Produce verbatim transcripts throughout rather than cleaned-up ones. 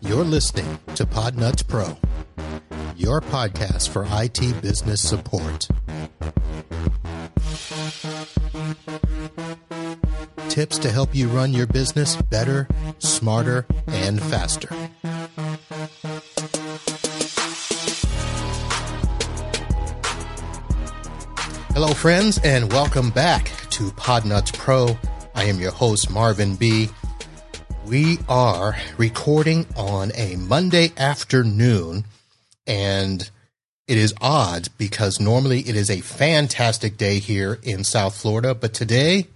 You're listening to Podnutz Pro, your podcast for I T business support. Tips to help you run your business better, smarter, and faster. Hello, friends, and welcome back to Podnutz Pro. I am your host, Marvin B. We are recording on a Monday afternoon, and it is odd because normally it is a fantastic day here in South Florida, but today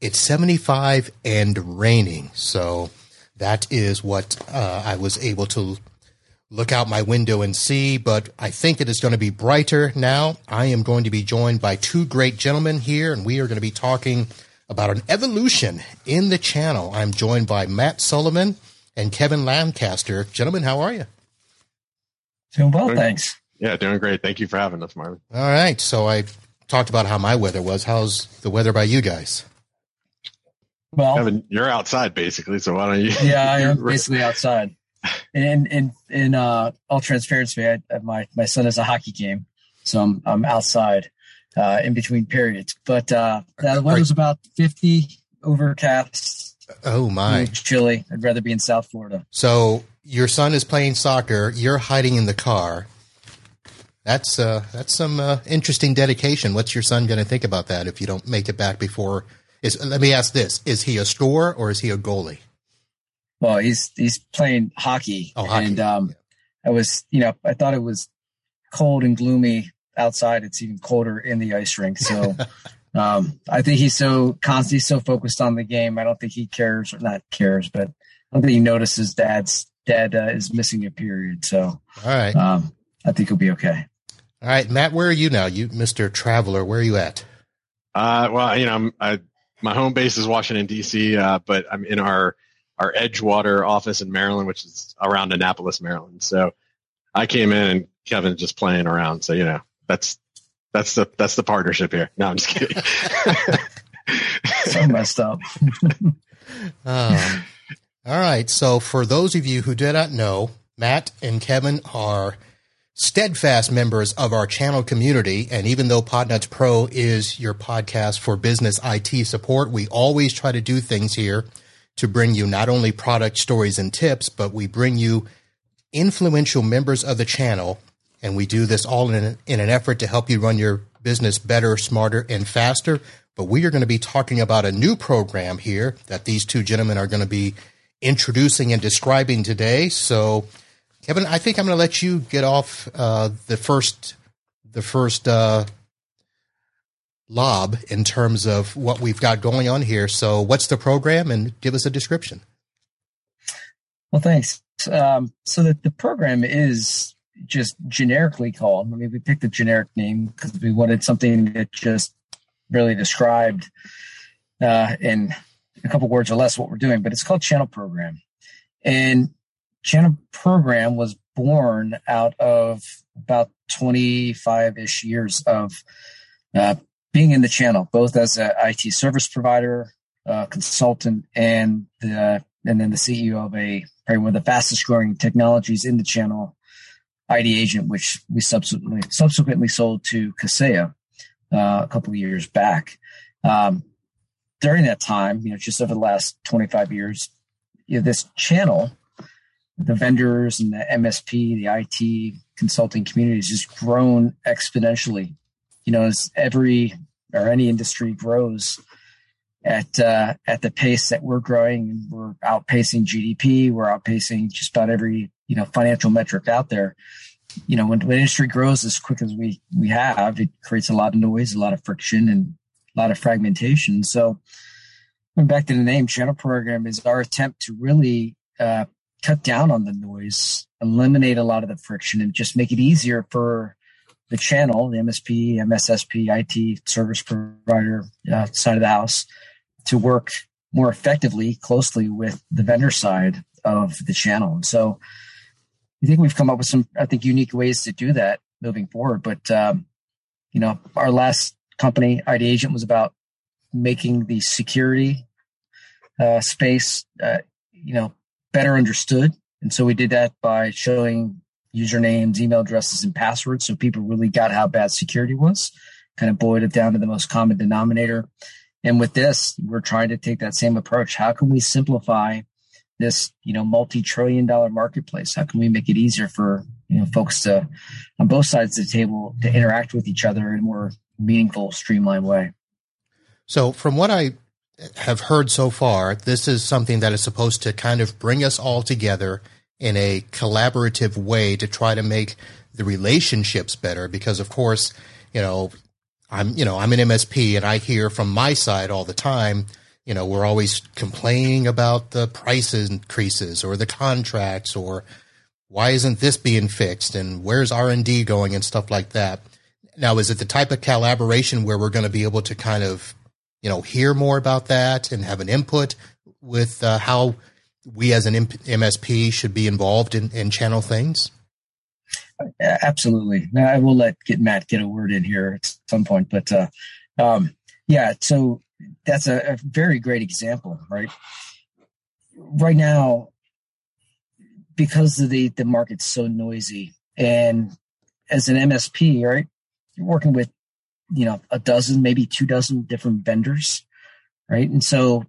it's seventy-five and raining. So that is what uh, I was able to look out my window and see, but I think it is going to be brighter now. I am going to be joined by two great gentlemen here, and we are going to be talking about an evolution in the channel. I'm joined by Matt Solomon and Kevin Lancaster. Gentlemen, how are you? Doing well, doing, thanks. Yeah, doing great. Thank you for having us, Marvin. All right. So I talked about how my weather was. How's the weather by you guys? Well, Kevin, you're outside basically, so why don't you? Yeah, I am basically outside. In in in uh, all transparency, I, my my son has a hockey game, so I'm I'm outside uh, in between periods. But uh, the weather's about fifty, overcast. Oh my, chilly. I'd rather be in South Florida. So your son is playing soccer. You're hiding in the car. That's uh that's some uh, interesting dedication. What's your son going to think about that if you don't make it back before? Is let me ask this: is he a scorer or is he a goalie? Well, he's he's playing hockey, oh, hockey. and um, I was, you know, I thought it was cold and gloomy outside. It's even colder in the ice rink. So um, I think he's so constantly so focused on the game. I don't think he cares, or not cares, but I don't think he notices dad's dad uh, is missing a period. So all right, um, I think he'll be okay. All right, Matt, where are you now? You, Mister Traveler, where are you at? Uh, well, you know, I'm, I my home base is Washington D C, uh, but I'm in our our Edgewater office in Maryland, which is around Annapolis, Maryland. So I came in and Kevin's just playing around. So, you know, that's, that's the, that's the partnership here. No, I'm just kidding. So messed up. um, all right. So for those of you who do not know, Matt and Kevin are steadfast members of our channel community. And even though Podnutz Pro is your podcast for business I T support, we always try to do things here to bring you not only product stories and tips, but we bring you influential members of the channel. And we do this all in an, in an effort to help you run your business better, smarter, and faster. But we are going to be talking about a new program here that these two gentlemen are going to be introducing and describing today. So, Kevin, I think I'm going to let you get off uh, the first the first uh, lob in terms of what we've got going on here. So what's the program, and give us a description? Well, thanks. Um, so the, the program is just generically called, I mean, we picked a generic name because we wanted something that just really described uh, in a couple words or less what we're doing, but it's called Channel Program. And Channel Program was born out of about twenty-five-ish years of uh, being in the channel, both as an I T service provider, uh, consultant, and the, and then the C E O of a probably one of the fastest growing technologies in the channel, I D Agent, which we subsequently subsequently sold to Kaseya uh, a couple of years back. Um, during that time, you know, just over the last twenty-five years, you know, this channel, the vendors and the M S P, the I T consulting community has just grown exponentially. You know, as every or any industry grows at uh, at the pace that we're growing, we're outpacing G D P, we're outpacing just about every, you know, financial metric out there. You know, when, when industry grows as quick as we we have, it creates a lot of noise, a lot of friction, and a lot of fragmentation. So, going back to the name, Channel Program is our attempt to really uh, cut down on the noise, eliminate a lot of the friction, and just make it easier for the channel, the M S P, M S S P, I T service provider uh, side of the house to work more effectively, closely with the vendor side of the channel. And so I think we've come up with some, I think, unique ways to do that moving forward. But, um, you know, our last company, I D Agent, was about making the security uh, space, uh, you know, better understood. And so we did that by showing usernames, email addresses, and passwords. So people really got how bad security was, kind of boiled it down to the most common denominator. And with this, we're trying to take that same approach. How can we simplify this, you know, multi-trillion dollar marketplace? How can we make it easier for, you know, folks to, on both sides of the table, to interact with each other in a more meaningful, streamlined way? So from what I have heard so far, this is something that is supposed to kind of bring us all together in a collaborative way to try to make the relationships better. Because of course, you know, I'm, you know, I'm an M S P and I hear from my side all the time, you know, we're always complaining about the price increases or the contracts, or why isn't this being fixed? And where's R and D going and stuff like that. Now, is it the type of collaboration where we're going to be able to kind of, you know, hear more about that and have an input with uh, how we as an M S P should be involved in, in channel things? Absolutely. Now, I will let get Matt get a word in here at some point, but uh, um, yeah, so that's a, a very great example, right? Right now, because of the, the market's so noisy, and as an M S P, right, you're working with, you know, a dozen, maybe two dozen different vendors, right? And so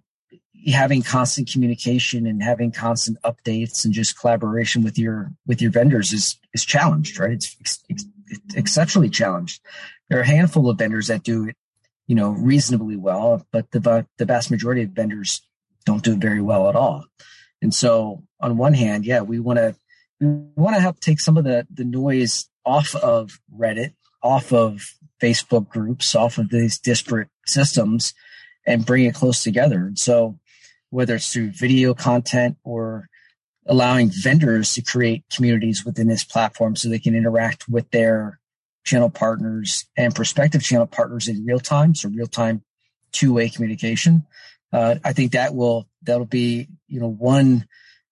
having constant communication and having constant updates and just collaboration with your with your vendors is is challenged, right? It's, it's, it's exceptionally challenged. There are a handful of vendors that do it, you know, reasonably well, but the the vast majority of vendors don't do it very well at all. And so, on one hand, yeah, we want to we want to help take some of the the noise off of Reddit, off of Facebook groups, off of these disparate systems, and bring it close together. And so, whether it's through video content or allowing vendors to create communities within this platform so they can interact with their channel partners and prospective channel partners in real time, so real time two-way communication. Uh, I think that will that'll be, you know, one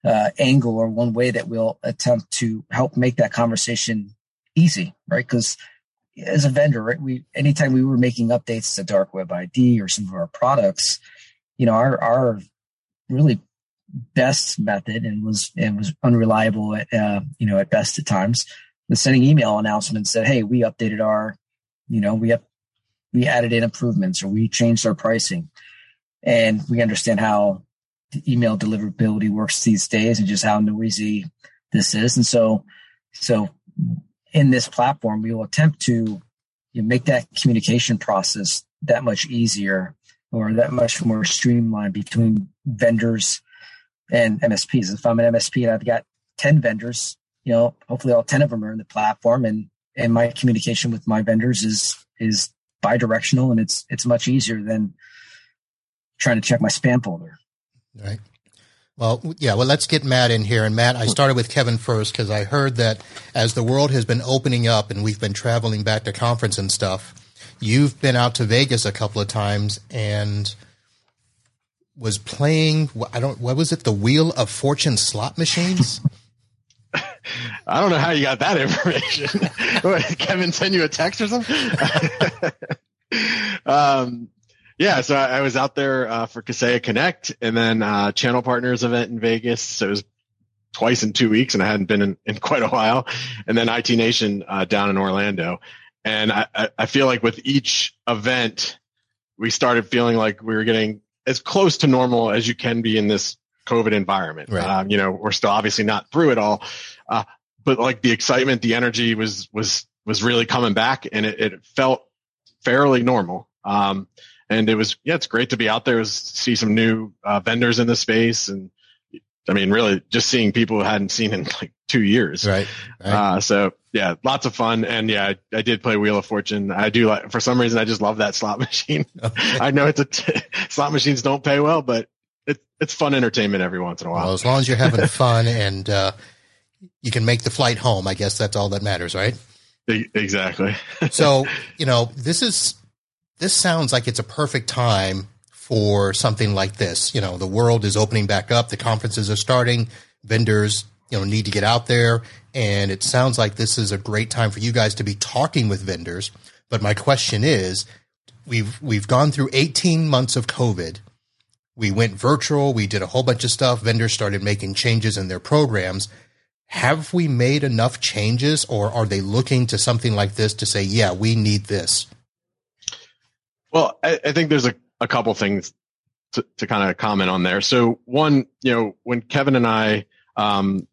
uh, angle or one way that we'll attempt to help make that conversation easy, right? Because as a vendor, right, we anytime we were making updates to Dark Web I D or some of our products, you know, our our really best method and was and was unreliable at uh, you know at best at times, was sending email announcements that, hey, we updated our, you know, we up we added in improvements, or we changed our pricing. And we understand how the email deliverability works these days and just how noisy this is. And so, so in this platform, we will attempt to, you know, make that communication process that much easier or that much more streamlined between vendors and M S Ps. If I'm an M S P and I've got ten vendors, you know, hopefully all ten of them are in the platform, and, and my communication with my vendors is, is bi-directional, and it's, it's much easier than trying to check my spam folder. All right. Well, yeah, well, let's get Matt in here. And Matt, I started with Kevin first because I heard that as the world has been opening up and we've been traveling back to conference and stuff, you've been out to Vegas a couple of times and was playing, I don't, what was it? The Wheel of Fortune slot machines? I don't know how you got that information. What, did Kevin send you a text or something? um, Yeah, so I was out there uh, for Kaseya Connect, and then uh, Channel Partners event in Vegas. So it was twice in two weeks, and I hadn't been in, in quite a while. And then I T Nation uh, down in Orlando. And I, I feel like with each event, we started feeling like we were getting as close to normal as you can be in this COVID environment. Right. Um, you know, we're still obviously not through it all, uh, but like the excitement, the energy was was was really coming back, and it, it felt fairly normal. Um, And it was, yeah, it's great to be out there, see some new uh, vendors in the space. And I mean, really just seeing people who hadn't seen in like two years. Right. right. Uh, so yeah, lots of fun. And yeah, I, I did play Wheel of Fortune. I do like, for some reason, I just love that slot machine. Okay. I know it's a t- slot machines don't pay well, but it, it's fun entertainment every once in a while. Well, as long as you're having fun and uh, you can make the flight home, I guess that's all that matters, right? E- exactly. So, you know, this is, This sounds like it's a perfect time for something like this. You know, the world is opening back up. The conferences are starting. Vendors, you know, need to get out there. And it sounds like this is a great time for you guys to be talking with vendors. But my question is, we've, we've gone through eighteen months of COVID. We went virtual. We did a whole bunch of stuff. Vendors started making changes in their programs. Have we made enough changes, or are they looking to something like this to say, yeah, we need this? Well, I, I think there's a, a couple things to, to kind of comment on there. So one, you know, when Kevin and I, um,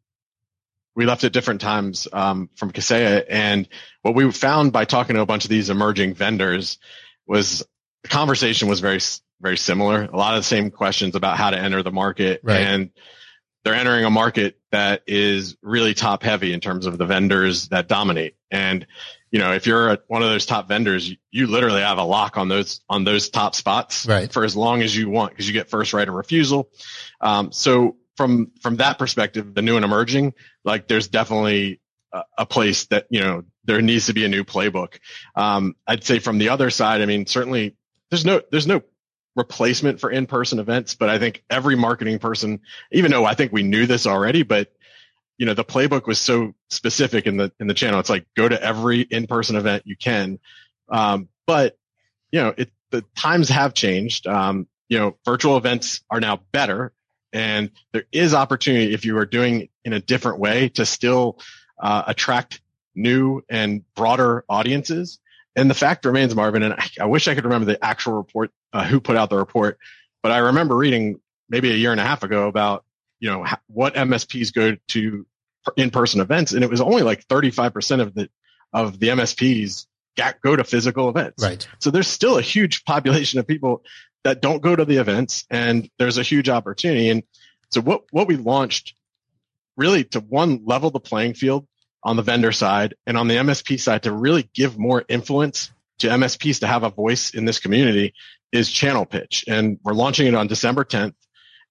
we left at different times um, from Kaseya, and what we found by talking to a bunch of these emerging vendors was the conversation was very, very similar. A lot of the same questions about how to enter the market, right. And they're entering a market that is really top heavy in terms of the vendors that dominate. And, you know, if you're a, one of those top vendors, you, you literally have a lock on those, on those top spots, right, for as long as you want, because you get first right of refusal. Um, so from, from that perspective, the new and emerging, like there's definitely a, a place that, you know, there needs to be a new playbook. Um, I'd say from the other side, I mean, certainly there's no, there's no replacement for in-person events, but I think every marketing person, even though I think we knew this already, but you know, the playbook was so specific in the, in the channel. It's like, go to every in-person event you can. Um, but you know, it, the times have changed. Um, you know, virtual events are now better, and there is opportunity if you are doing in a different way to still, uh, attract new and broader audiences. And the fact remains, Marvin, and I, I wish I could remember the actual report, uh, who put out the report, but I remember reading maybe a year and a half ago about, you know, what M S Ps go to in-person events. And it was only like thirty-five percent of the, of the M S Ps got, go to physical events. Right. So there's still a huge population of people that don't go to the events, and there's a huge opportunity. And so what, what we launched really to one level the playing field on the vendor side and on the M S P side to really give more influence to M S Ps to have a voice in this community is Channel Pitch. And we're launching it on December tenth.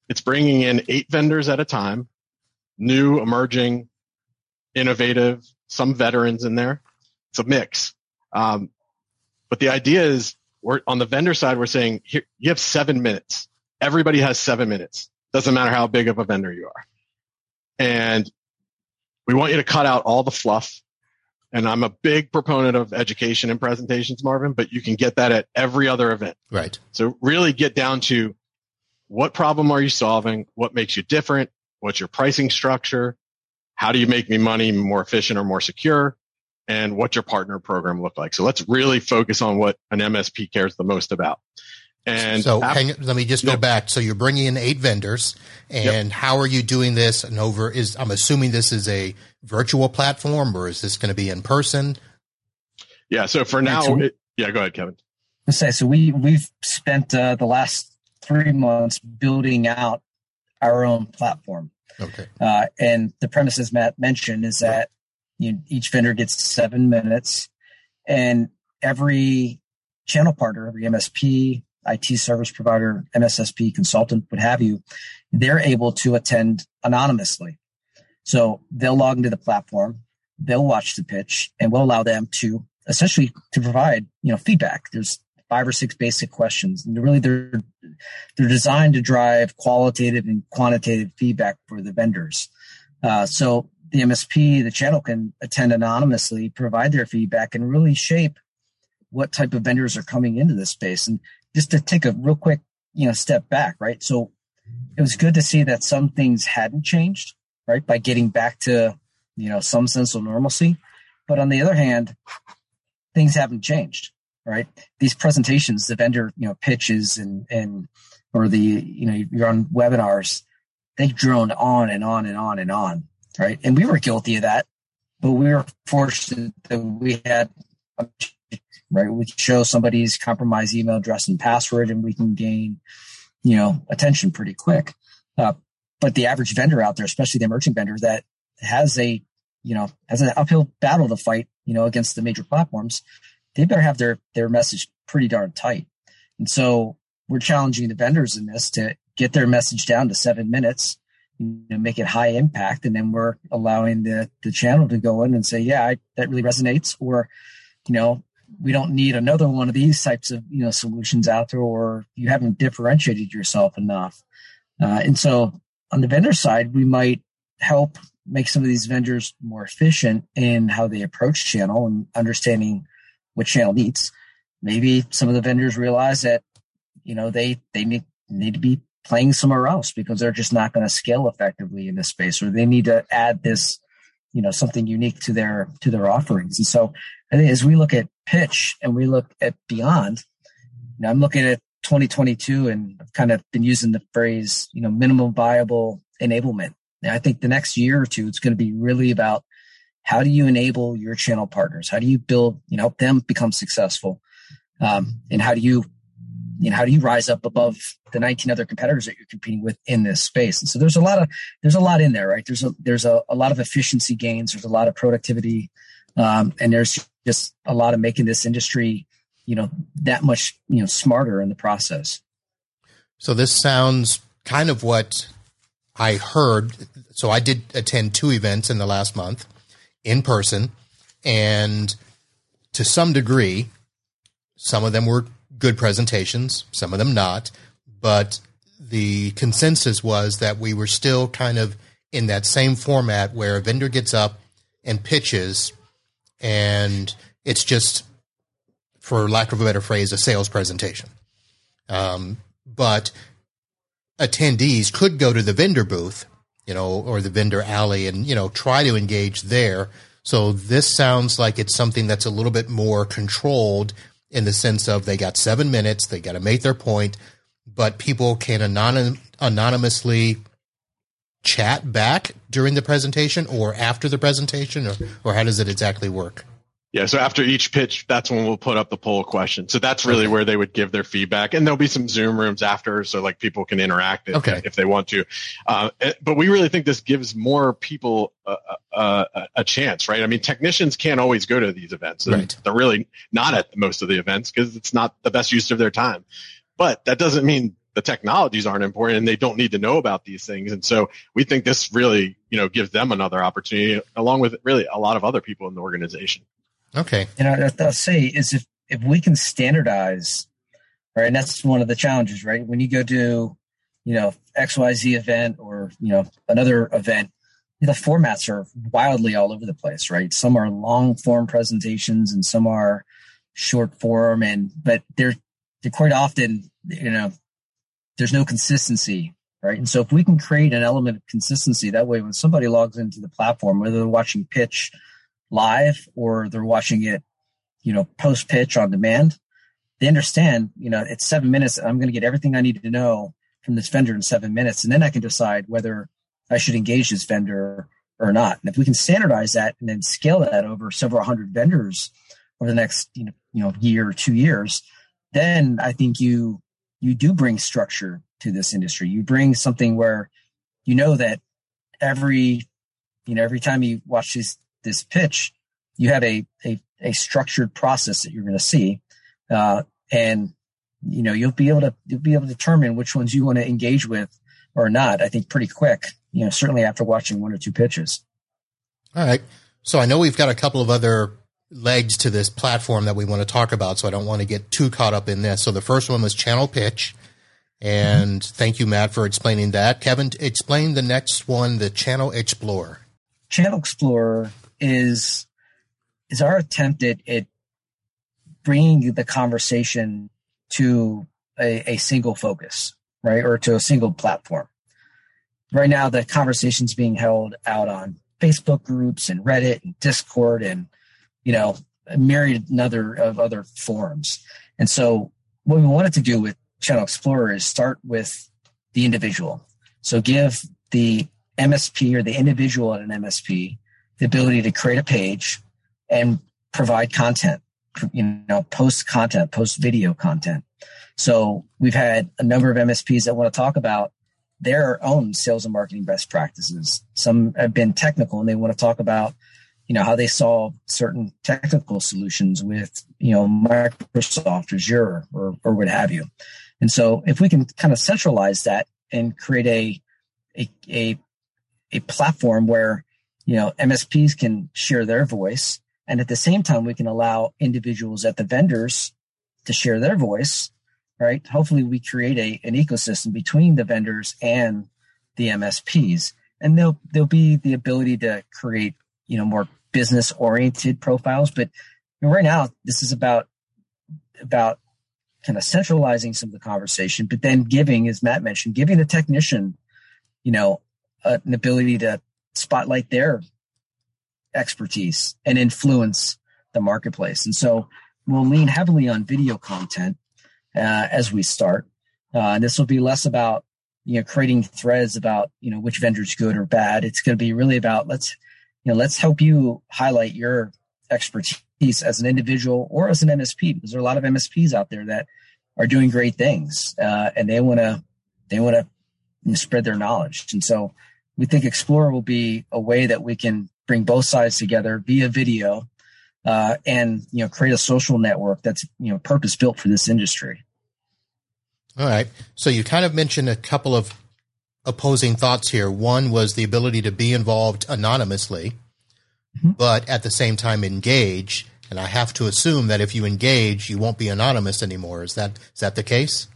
It's bringing in eight vendors at a time, new, emerging, innovative, some veterans in there. It's a mix. Um, but the idea is we're on the vendor side, we're saying here, you have seven minutes. Everybody has seven minutes. Doesn't matter how big of a vendor you are. And we want you to cut out all the fluff. And I'm a big proponent of education and presentations, Marvin, but you can get that at every other event. Right. So really get down to what problem are you solving? What makes you different? What's your pricing structure? How do you make me money more efficient or more secure? And what's your partner program look like? So let's really focus on what an M S P cares the most about. And so after, hang, let me just go yep. back. So you're bringing in eight vendors, and yep. how are you doing this? And over is, I'm assuming this is a virtual platform, or is this going to be in person? Yeah. So for now, so we, it, yeah, go ahead, Kevin. Let's say, so we, we've spent uh, the last three months building out our own platform. Okay. Uh, and the premises Matt mentioned is that you, each vendor gets seven minutes, and every channel partner, every M S P, I T service provider, M S S P, consultant, what have you, they're able to attend anonymously. So they'll log into the platform, they'll watch the pitch, and we'll allow them to essentially to provide, you know, feedback. There's five or six basic questions, and really they're they're designed to drive qualitative and quantitative feedback for the vendors. Uh, so the M S P, the channel can attend anonymously, provide their feedback, and really shape what type of vendors are coming into this space. And just to take a real quick, you know, step back, right? So it was good to see that some things hadn't changed, right? By getting back to, you know, some sense of normalcy. But on the other hand, things haven't changed, right? These presentations, the vendor, you know, pitches and, and, or the, you know, you're on webinars, they drone on and on and on and on, right? And we were guilty of that, but we were fortunate that we had a right? We show somebody's compromised email address and password, and we can gain, you know, attention pretty quick. Uh, but the average vendor out there, especially the emerging vendor that has a, you know, has an uphill battle to fight, you know, against the major platforms, they better have their, their message pretty darn tight. And so we're challenging the vendors in this to get their message down to seven minutes and, you know, make it high impact. And then we're allowing the, the channel to go in and say, yeah, I, that really resonates, or, you know, we don't need another one of these types of, you know, solutions out there, or you haven't differentiated yourself enough. Uh, and so on the vendor side, we might help make some of these vendors more efficient in how they approach channel and understanding what channel needs. Maybe some of the vendors realize that, you know, they, they need, need to be playing somewhere else because they're just not going to scale effectively in this space, or they need to add this, you know, something unique to their to their offerings. And so I think as we look at pitch and we look at beyond, you know, I'm looking at twenty twenty-two and I've kind of been using the phrase, you know, minimum viable enablement. Now, I think the next year or two, it's going to be really about how do you enable your channel partners? How do you build, you know, help them become successful? Um, and how do you, you know, how do you rise up above the nineteen other competitors that you're competing with in this space? And so there's a lot of, there's a lot in there, right? There's a, there's a, a lot of efficiency gains. There's a lot of productivity. Um, and there's just a lot of making this industry, you know, that much, you know, smarter in the process. So this sounds kind of what I heard. So I did attend two events in the last month in person, and to some degree, some of them were good presentations, some of them not, but the consensus was that we were still kind of in that same format where a vendor gets up and pitches, and it's just, for lack of a better phrase, a sales presentation. Um, but attendees could go to the vendor booth, you know, or the vendor alley and, you know, try to engage there. So this sounds like it's something that's a little bit more controlled in the sense of they got seven minutes, they got to make their point, but people can anonym, anonymously chat back during the presentation or after the presentation, or, or how does it exactly work? Yeah, so after each pitch, that's when we'll put up the poll question. So that's really okay. Where they would give their feedback. And there'll be some Zoom rooms after, so like people can interact if, okay. if they want to. Uh, but we really think this gives more people a, a, a chance, right? I mean, technicians can't always go to these events. Right. They're really not at most of the events because it's not the best use of their time. But that doesn't mean the technologies aren't important and they don't need to know about these things. And so we think this really, you know, gives them another opportunity along with really a lot of other people in the organization. Okay. And I, I'll say is if, if we can standardize, right, and that's one of the challenges, right? When you go to, you know, X Y Z event or, you know, another event, the formats are wildly all over the place, right? Some are long form presentations and some are short form. And, but they're, they're quite often, you know, there's no consistency, right? And so if we can create an element of consistency, that way when somebody logs into the platform, whether they're watching pitch live or they're watching it, you know, post pitch on demand, they understand, you know, it's seven minutes. I'm going to get everything I need to know from this vendor in seven minutes. And then I can decide whether I should engage this vendor or not. And if we can standardize that and then scale that over several hundred vendors over the next, you know, you know, year or two years, then I think you, you do bring structure to this industry. You bring something where, you know, that every, you know, every time you watch these, this pitch, you have a, a, a structured process that you're going to see. Uh, and, you know, you'll be able to, you'll be able to determine which ones you want to engage with or not, I think pretty quick, you know, certainly after watching one or two pitches. All right. So I know we've got a couple of other legs to this platform that we want to talk about, so I don't want to get too caught up in this. So the first one was Channel Pitch. And mm-hmm. Thank you, Matt, for explaining that. Kevin, explain the next one, the Channel Explorer. Channel Explorer is is our attempt at, at bringing the conversation to a, a single focus, right, or to a single platform. Right now, the conversation's being held out on Facebook groups and Reddit and Discord and, you know, a myriad another of other forums. And so what we wanted to do with Channel Explorer is start with the individual. So give the M S P or the individual at an M S P the ability to create a page and provide content, you know, post content, post video content. So we've had a number of M S Ps that want to talk about their own sales and marketing best practices. Some have been technical and they want to talk about, you know, how they solve certain technical solutions with, you know, Microsoft Azure or, or what have you. And so if we can kind of centralize that and create a, a, a, a platform where, you know, M S Ps can share their voice. And at the same time, we can allow individuals at the vendors to share their voice, right? Hopefully we create a, an ecosystem between the vendors and the M S Ps. And there'll, there'll be the ability to create, you know, more business oriented profiles. But right now, this is about, about kind of centralizing some of the conversation, but then giving, as Matt mentioned, giving the technician, you know, uh, an ability to spotlight their expertise and influence the marketplace. And so we'll lean heavily on video content uh, as we start. Uh, and this will be less about, you know, creating threads about, you know, which vendor's good or bad. It's going to be really about let's, you know, let's help you highlight your expertise as an individual or as an M S P, because there are a lot of M S Ps out there that are doing great things, uh, and they want to they want to you know, spread their knowledge. And so we think Explorer will be a way that we can bring both sides together via video, uh, and you know, create a social network that's, you know, purpose built for this industry. All right. So you kind of mentioned a couple of opposing thoughts here. One was the ability to be involved anonymously, mm-hmm. but at the same time engage. And I have to assume that if you engage, you won't be anonymous anymore. Is that is that the case?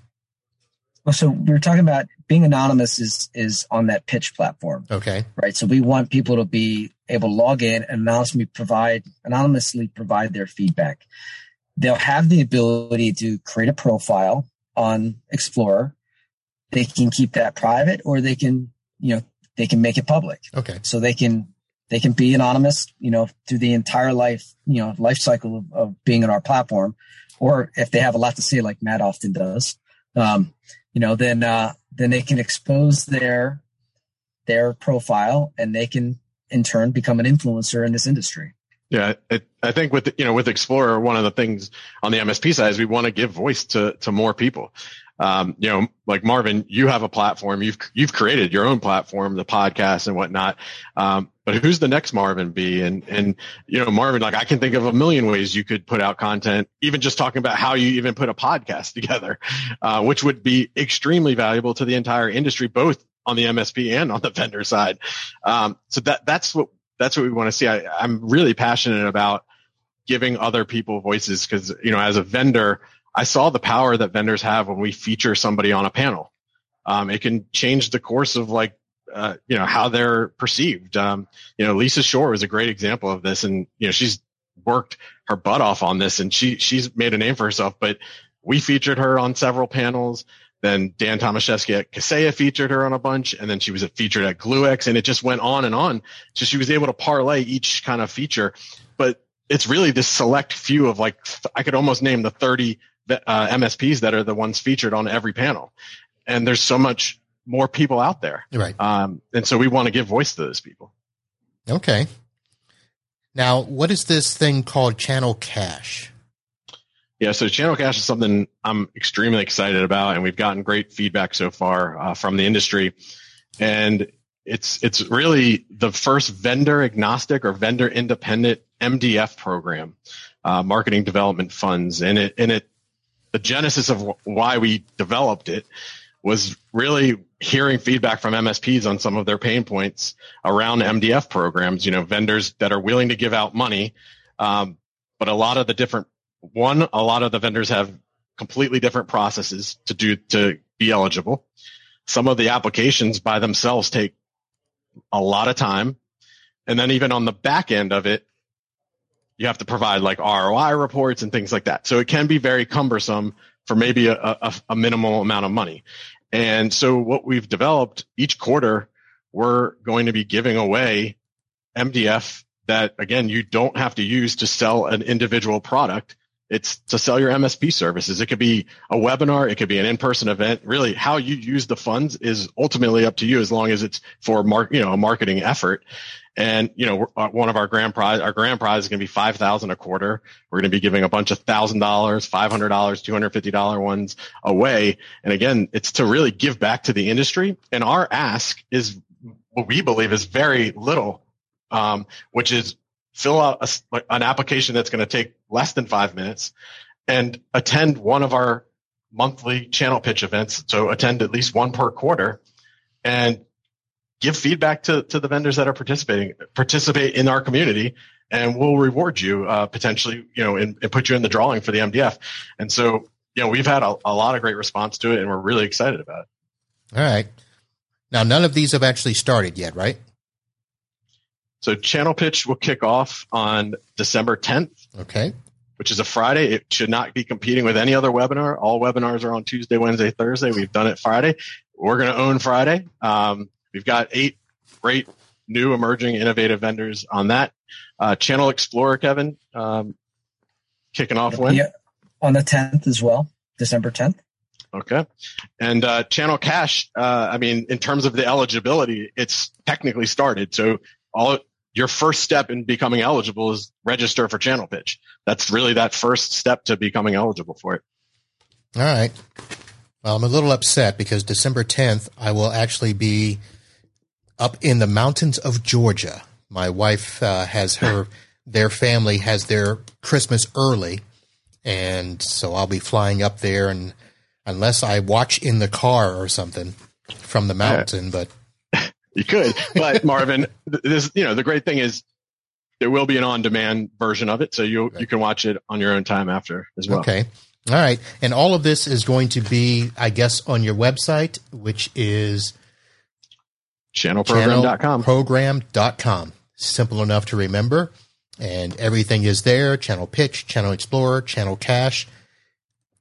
Well, so we were talking about being anonymous is is on that pitch platform. Okay. Right. So we want people to be able to log in and anonymously provide anonymously provide their feedback. They'll have the ability to create a profile on Explorer. They can keep that private, or they can, you know, they can make it public. Okay. So they can, they can be anonymous, you know, through the entire life, you know, life cycle of, of being on our platform, or if they have a lot to say, like Matt often does, um, you know, then, uh, then they can expose their, their profile, and they can in turn become an influencer in this industry. Yeah, it, I think with, you know, with Explorer, one of the things on the M S P side is we want to give voice to, to more people. Um, you know, like Marvin, you have a platform, you've, you've created your own platform, the podcast and whatnot. Um, but who's the next Marvin B? And, and, you know, Marvin, like I can think of a million ways you could put out content, even just talking about how you even put a podcast together, uh, which would be extremely valuable to the entire industry, both on the M S P and on the vendor side. Um, so that, that's what, that's what we want to see. I, I'm really passionate about giving other people voices because, you know, as a vendor, I saw the power that vendors have when we feature somebody on a panel. Um, it can change the course of like, uh, you know, how they're perceived. Um, you know, Lisa Shore is a great example of this, and, you know, she's worked her butt off on this, and she, she's made a name for herself, but we featured her on several panels. Then Dan Tomaszewski at Kaseya featured her on a bunch, and then she was featured at Gluex, and it just went on and on. So she was able to parlay each kind of feature, but it's really this select few of like, I could almost name the thirty uh, M S Ps that are the ones featured on every panel. And there's so much more people out there. Right. Um, and so we want to give voice to those people. Okay. Now, what is this thing called Channel Cash? Yeah, so Channel Cash is something I'm extremely excited about, and we've gotten great feedback so far uh, from the industry. And it's it's really the first vendor agnostic or vendor independent M D F program, uh, marketing development funds. And it and it the genesis of w- why we developed it was really hearing feedback from M S Ps on some of their pain points around M D F programs. You know, vendors that are willing to give out money, um, but a lot of the different One, a lot of the vendors have completely different processes to do to be eligible. Some of the applications by themselves take a lot of time. And then even on the back end of it, you have to provide like R O I reports and things like that. So it can be very cumbersome for maybe a, a, a minimal amount of money. And so what we've developed each quarter, we're going to be giving away M D F that, again, you don't have to use to sell an individual product. It's to sell your M S P services. It could be a webinar. It could be an in-person event. Really, how you use the funds is ultimately up to you, as long as it's for mark, you know, a marketing effort. And, you know, one of our grand prize, our grand prize is going to be five thousand dollars a quarter. We're going to be giving a bunch of one thousand dollars, five hundred dollars, two hundred fifty dollars ones away. And again, it's to really give back to the industry. And our ask is what we believe is very little, um, which is fill out a, an application that's going to take less than five minutes and attend one of our monthly Channel Pitch events. So attend at least one per quarter and give feedback to, to the vendors that are participating, participate in our community, and we'll reward you, uh, potentially, you know, and, and put you in the drawing for the M D F. And so, you know, we've had a, a lot of great response to it, and we're really excited about it. All right. Now, none of these have actually started yet, right? So Channel Pitch will kick off on December tenth. Okay. which is a Friday. It should not be competing with any other webinar. All webinars are on Tuesday, Wednesday, Thursday. We've done it Friday. We're going to own Friday. Um, we've got eight great new emerging innovative vendors on that. Uh, Channel Explorer, Kevin, um, kicking off when? Yeah, on the tenth as well, December tenth. Okay. And uh, Channel Cash, uh, I mean, in terms of the eligibility, it's technically started. So all your first step in becoming eligible is register for Channel Pitch. That's really that first step to becoming eligible for it. All right. Well, I'm a little upset because December tenth, I will actually be up in the mountains of Georgia. My wife uh, has her, their family has their Christmas early. And so I'll be flying up there, and unless I watch in the car or something from the mountain, but you could, but Marvin, this, you know, the great thing is there will be an on-demand version of it. So you, right. you can watch it on your own time after as well. Okay. All right. And all of this is going to be, I guess, on your website, which is channel program dot com. channel program dot com. Simple enough to remember. And everything is there. Channel Pitch, Channel Explorer, Channel Cash.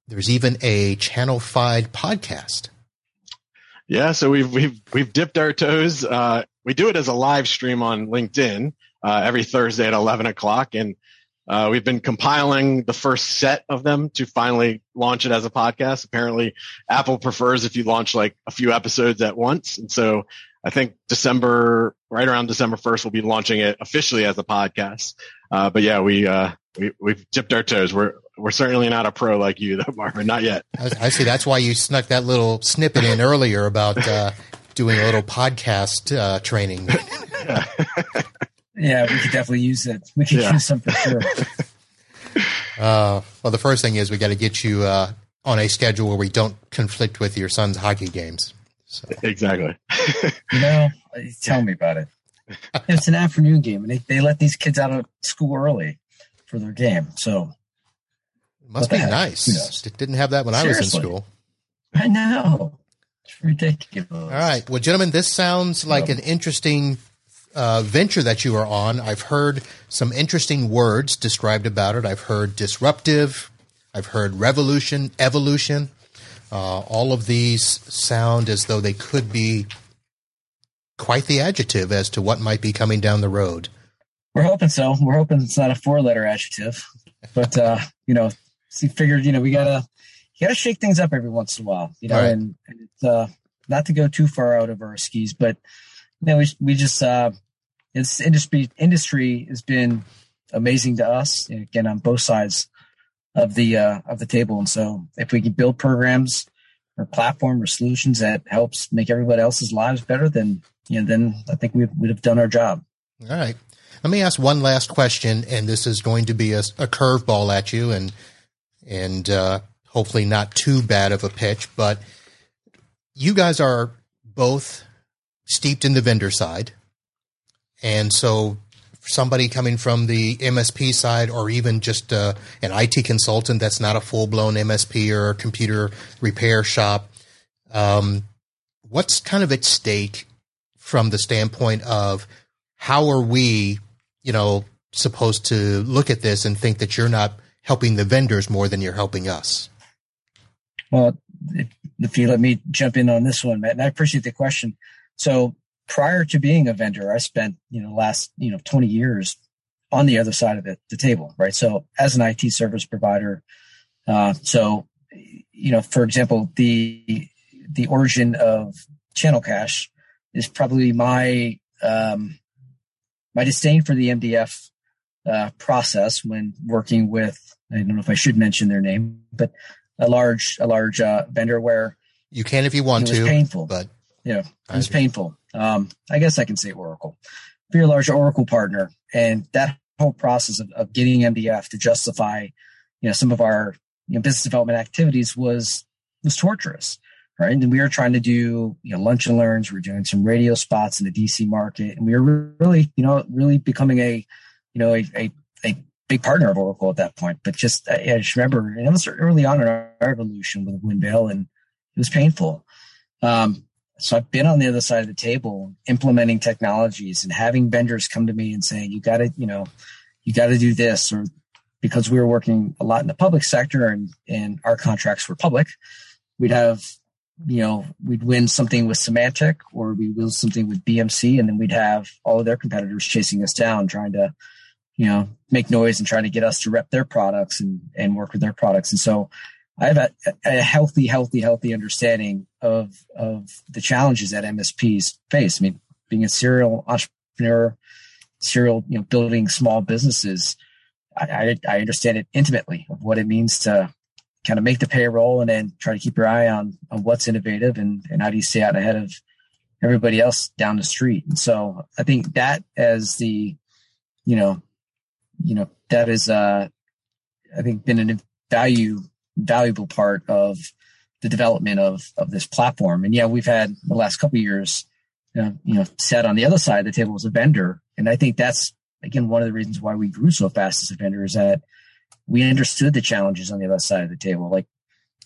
There's even a Channel Fide podcast. Yeah, so we've we've we've dipped our toes. Uh, we do it as a live stream on LinkedIn uh, every Thursday at eleven o'clock, and uh, we've been compiling the first set of them to finally launch it as a podcast. Apparently, Apple prefers if you launch like a few episodes at once, and so I think December, right around December first, we'll be launching it officially as a podcast. Uh, but yeah, we uh, we we've dipped our toes. We're We're certainly not a pro like you, though, Marvin. Not yet. I see. That's why you snuck that little snippet in earlier about uh, doing a little podcast uh, training. Yeah. Yeah, we could definitely use it. We could yeah. use some for sure. Uh, well, the first thing is we got to get you uh, on a schedule where we don't conflict with your son's hockey games. So. Exactly. You know, tell me about it. It's an afternoon game, and they, they let these kids out of school early for their game, so... Must be nice. It didn't have that when Seriously. I was in school. I know. It's ridiculous. All right. Well, gentlemen, this sounds like an interesting uh, venture that you are on. I've heard some interesting words described about it. I've heard disruptive. I've heard revolution, evolution. Uh, all of these sound as though they could be quite the adjective as to what might be coming down the road. We're hoping so. We're hoping it's not a four-letter adjective. But, uh, you know, he figured, you know, we gotta, you gotta shake things up every once in a while, you know, right. and, and it's, uh, not to go too far out of our skis, but you know, we we just, uh, it's industry industry has been amazing to us, and again on both sides of the uh, of the table, and so if we can build programs or platform or solutions that helps make everybody else's lives better, then you know, then I think we would have done our job. All right, let me ask one last question, and this is going to be a, a curveball at you, and. And uh, hopefully not too bad of a pitch, but you guys are both steeped in the vendor side. And so somebody coming from the M S P side, or even just uh, an I T consultant that's not a full-blown M S P or a computer repair shop, um, what's kind of at stake from the standpoint of how are we, you know, supposed to look at this and think that you're not – helping the vendors more than you're helping us? Well, if you let me jump in on this one, Matt, and I appreciate the question. So prior to being a vendor, I spent, you know, last, you know, twenty years on the other side of the, the table, right? So as an I T service provider, uh, so, you know, for example, the, the origin of Channel Cash is probably my, um, my disdain for the M D F uh, process when working with, I don't know if I should mention their name, but a large, a large uh, vendor where you can if you want to. It was to, painful, but yeah, it was painful. Um, I guess I can say Oracle. If you're a large Oracle partner, and that whole process of, of getting M D F to justify, you know, some of our you know, business development activities was was torturous, right? And we were trying to do you know lunch and learns. We were doing some radio spots in the D C market, and we were really, you know, really becoming a, you know, a a, a big partner of Oracle at that point. But just, I just remember, and it was early on in our evolution with Windbill, and it was painful. Um, so I've been on the other side of the table implementing technologies and having vendors come to me and saying, you got to, you know, you got to do this, or because we were working a lot in the public sector and, and our contracts were public, we'd have, you know, we'd win something with Symantec or we lose something with B M C, and then we'd have all of their competitors chasing us down, trying to, you know, make noise and trying to get us to rep their products and, and work with their products. And so I have a, a healthy, healthy, healthy understanding of, of the challenges that M S Ps face. I mean, being a serial entrepreneur, serial, you know, building small businesses, I, I, I understand it intimately of what it means to kind of make the payroll and then try to keep your eye on, on what's innovative and, and how do you stay out ahead of everybody else down the street. And so I think that as the, you know, you know, that is, uh, I think been a value, valuable part of the development of, of this platform. And yeah, we've had the last couple of years, you know, you know, sat on the other side of the table as a vendor. And I think that's, again, one of the reasons why we grew so fast as a vendor is that we understood the challenges on the other side of the table. Like,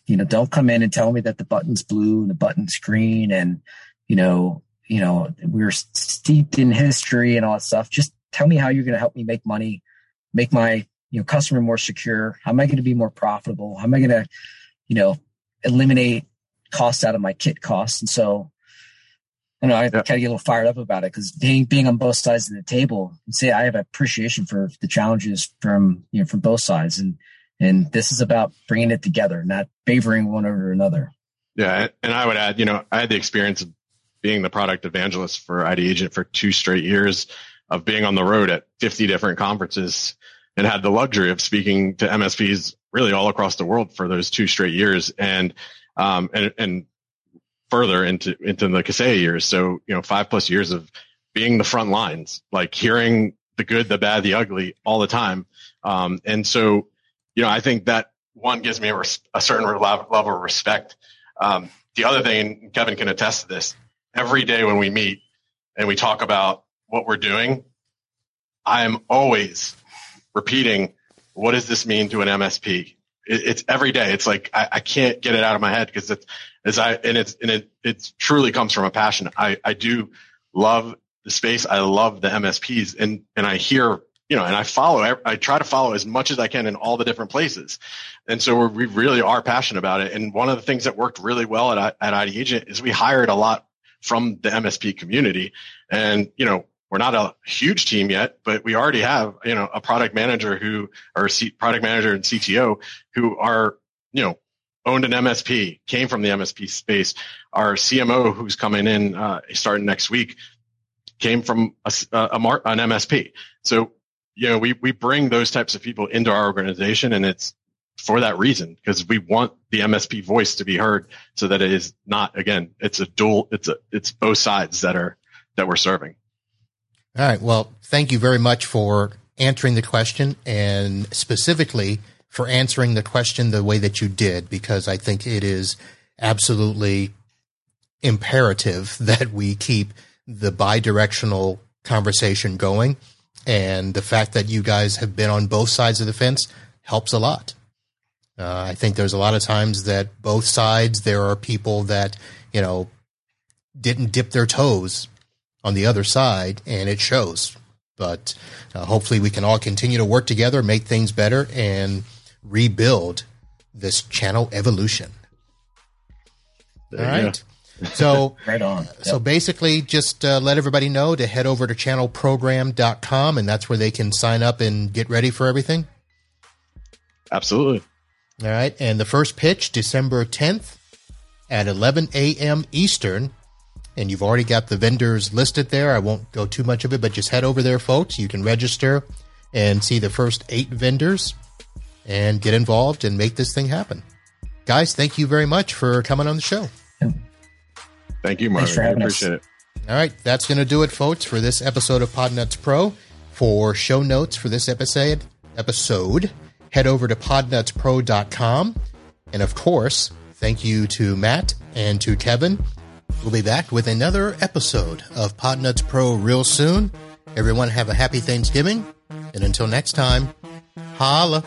you know, don't come in and tell me that the button's blue and the button's green. And, you know, you know, we're steeped in history and all that stuff. Just tell me how you're going to help me make money, make my, you know, customer more secure. How am I going to be more profitable? How am I going to, you know, eliminate costs out of my kit costs? And so, I know I yeah. kind of get a little fired up about it because being being on both sides of the table, and say I have appreciation for the challenges from, you know, from both sides, and and this is about bringing it together, not favoring one over another. Yeah, and I would add, you know, I had the experience of being the product evangelist for I D Agent for two straight years, of being on the road at fifty different conferences, and had the luxury of speaking to M S Ps really all across the world for those two straight years, and um and and. further into, into the Kaseya years. So, you know, five plus years of being the front lines, like hearing the good, the bad, the ugly all the time. Um, and so, you know, I think that one gives me a, res- a certain level of respect. Um, the other thing, Kevin can attest to this, every day when we meet and we talk about what we're doing, I am always repeating, what does this mean to an M S P? It's every day. It's like, I, I can't get it out of my head because it's, it's I, and it's, and it, it truly comes from a passion. I, I do love the space. I love the M S Ps, and, and I hear, you know, and I follow, I, I try to follow as much as I can in all the different places. And so we're, we really are passionate about it. And one of the things that worked really well at, at I D Agent is we hired a lot from the M S P community. And, you know, we're not a huge team yet, but we already have, you know, a product manager who, or a C, product manager and C T O who are, you know, owned an M S P, came from the M S P space. Our C M O who's coming in, uh, starting next week, came from a, a, a mar, an M S P. So, you know, we, we bring those types of people into our organization, and it's for that reason, because we want the M S P voice to be heard so that it is not, again, it's a dual, it's a, it's both sides that are, that we're serving. All right. Well, thank you very much for answering the question, and specifically for answering the question the way that you did, because I think it is absolutely imperative that we keep the bi-directional conversation going. And the fact that you guys have been on both sides of the fence helps a lot. Uh, I think there's a lot of times that both sides, there are people that, you know, didn't dip their toes on the other side, and it shows. But uh, hopefully we can all continue to work together, make things better, and rebuild this channel evolution. There all right. So right on. Yep. So basically just uh, let everybody know to head over to channel program dot com, and that's where they can sign up and get ready for everything. Absolutely. All right. And the first pitch, December tenth at eleven a.m. Eastern. And you've already got the vendors listed there. I won't go too much of it, but just head over there, folks. You can register and see the first eight vendors and get involved and make this thing happen. Guys, thank you very much for coming on the show. Thank you, Marvin. I appreciate us. it. All right. That's going to do it, folks, for this episode of Podnutz Pro. For show notes for this episode, episode, head over to podnutz pro dot com. And, of course, thank you to Matt and to Kevin. We'll be back with another episode of Podnutz Pro real soon. Everyone have a happy Thanksgiving. And until next time, holla.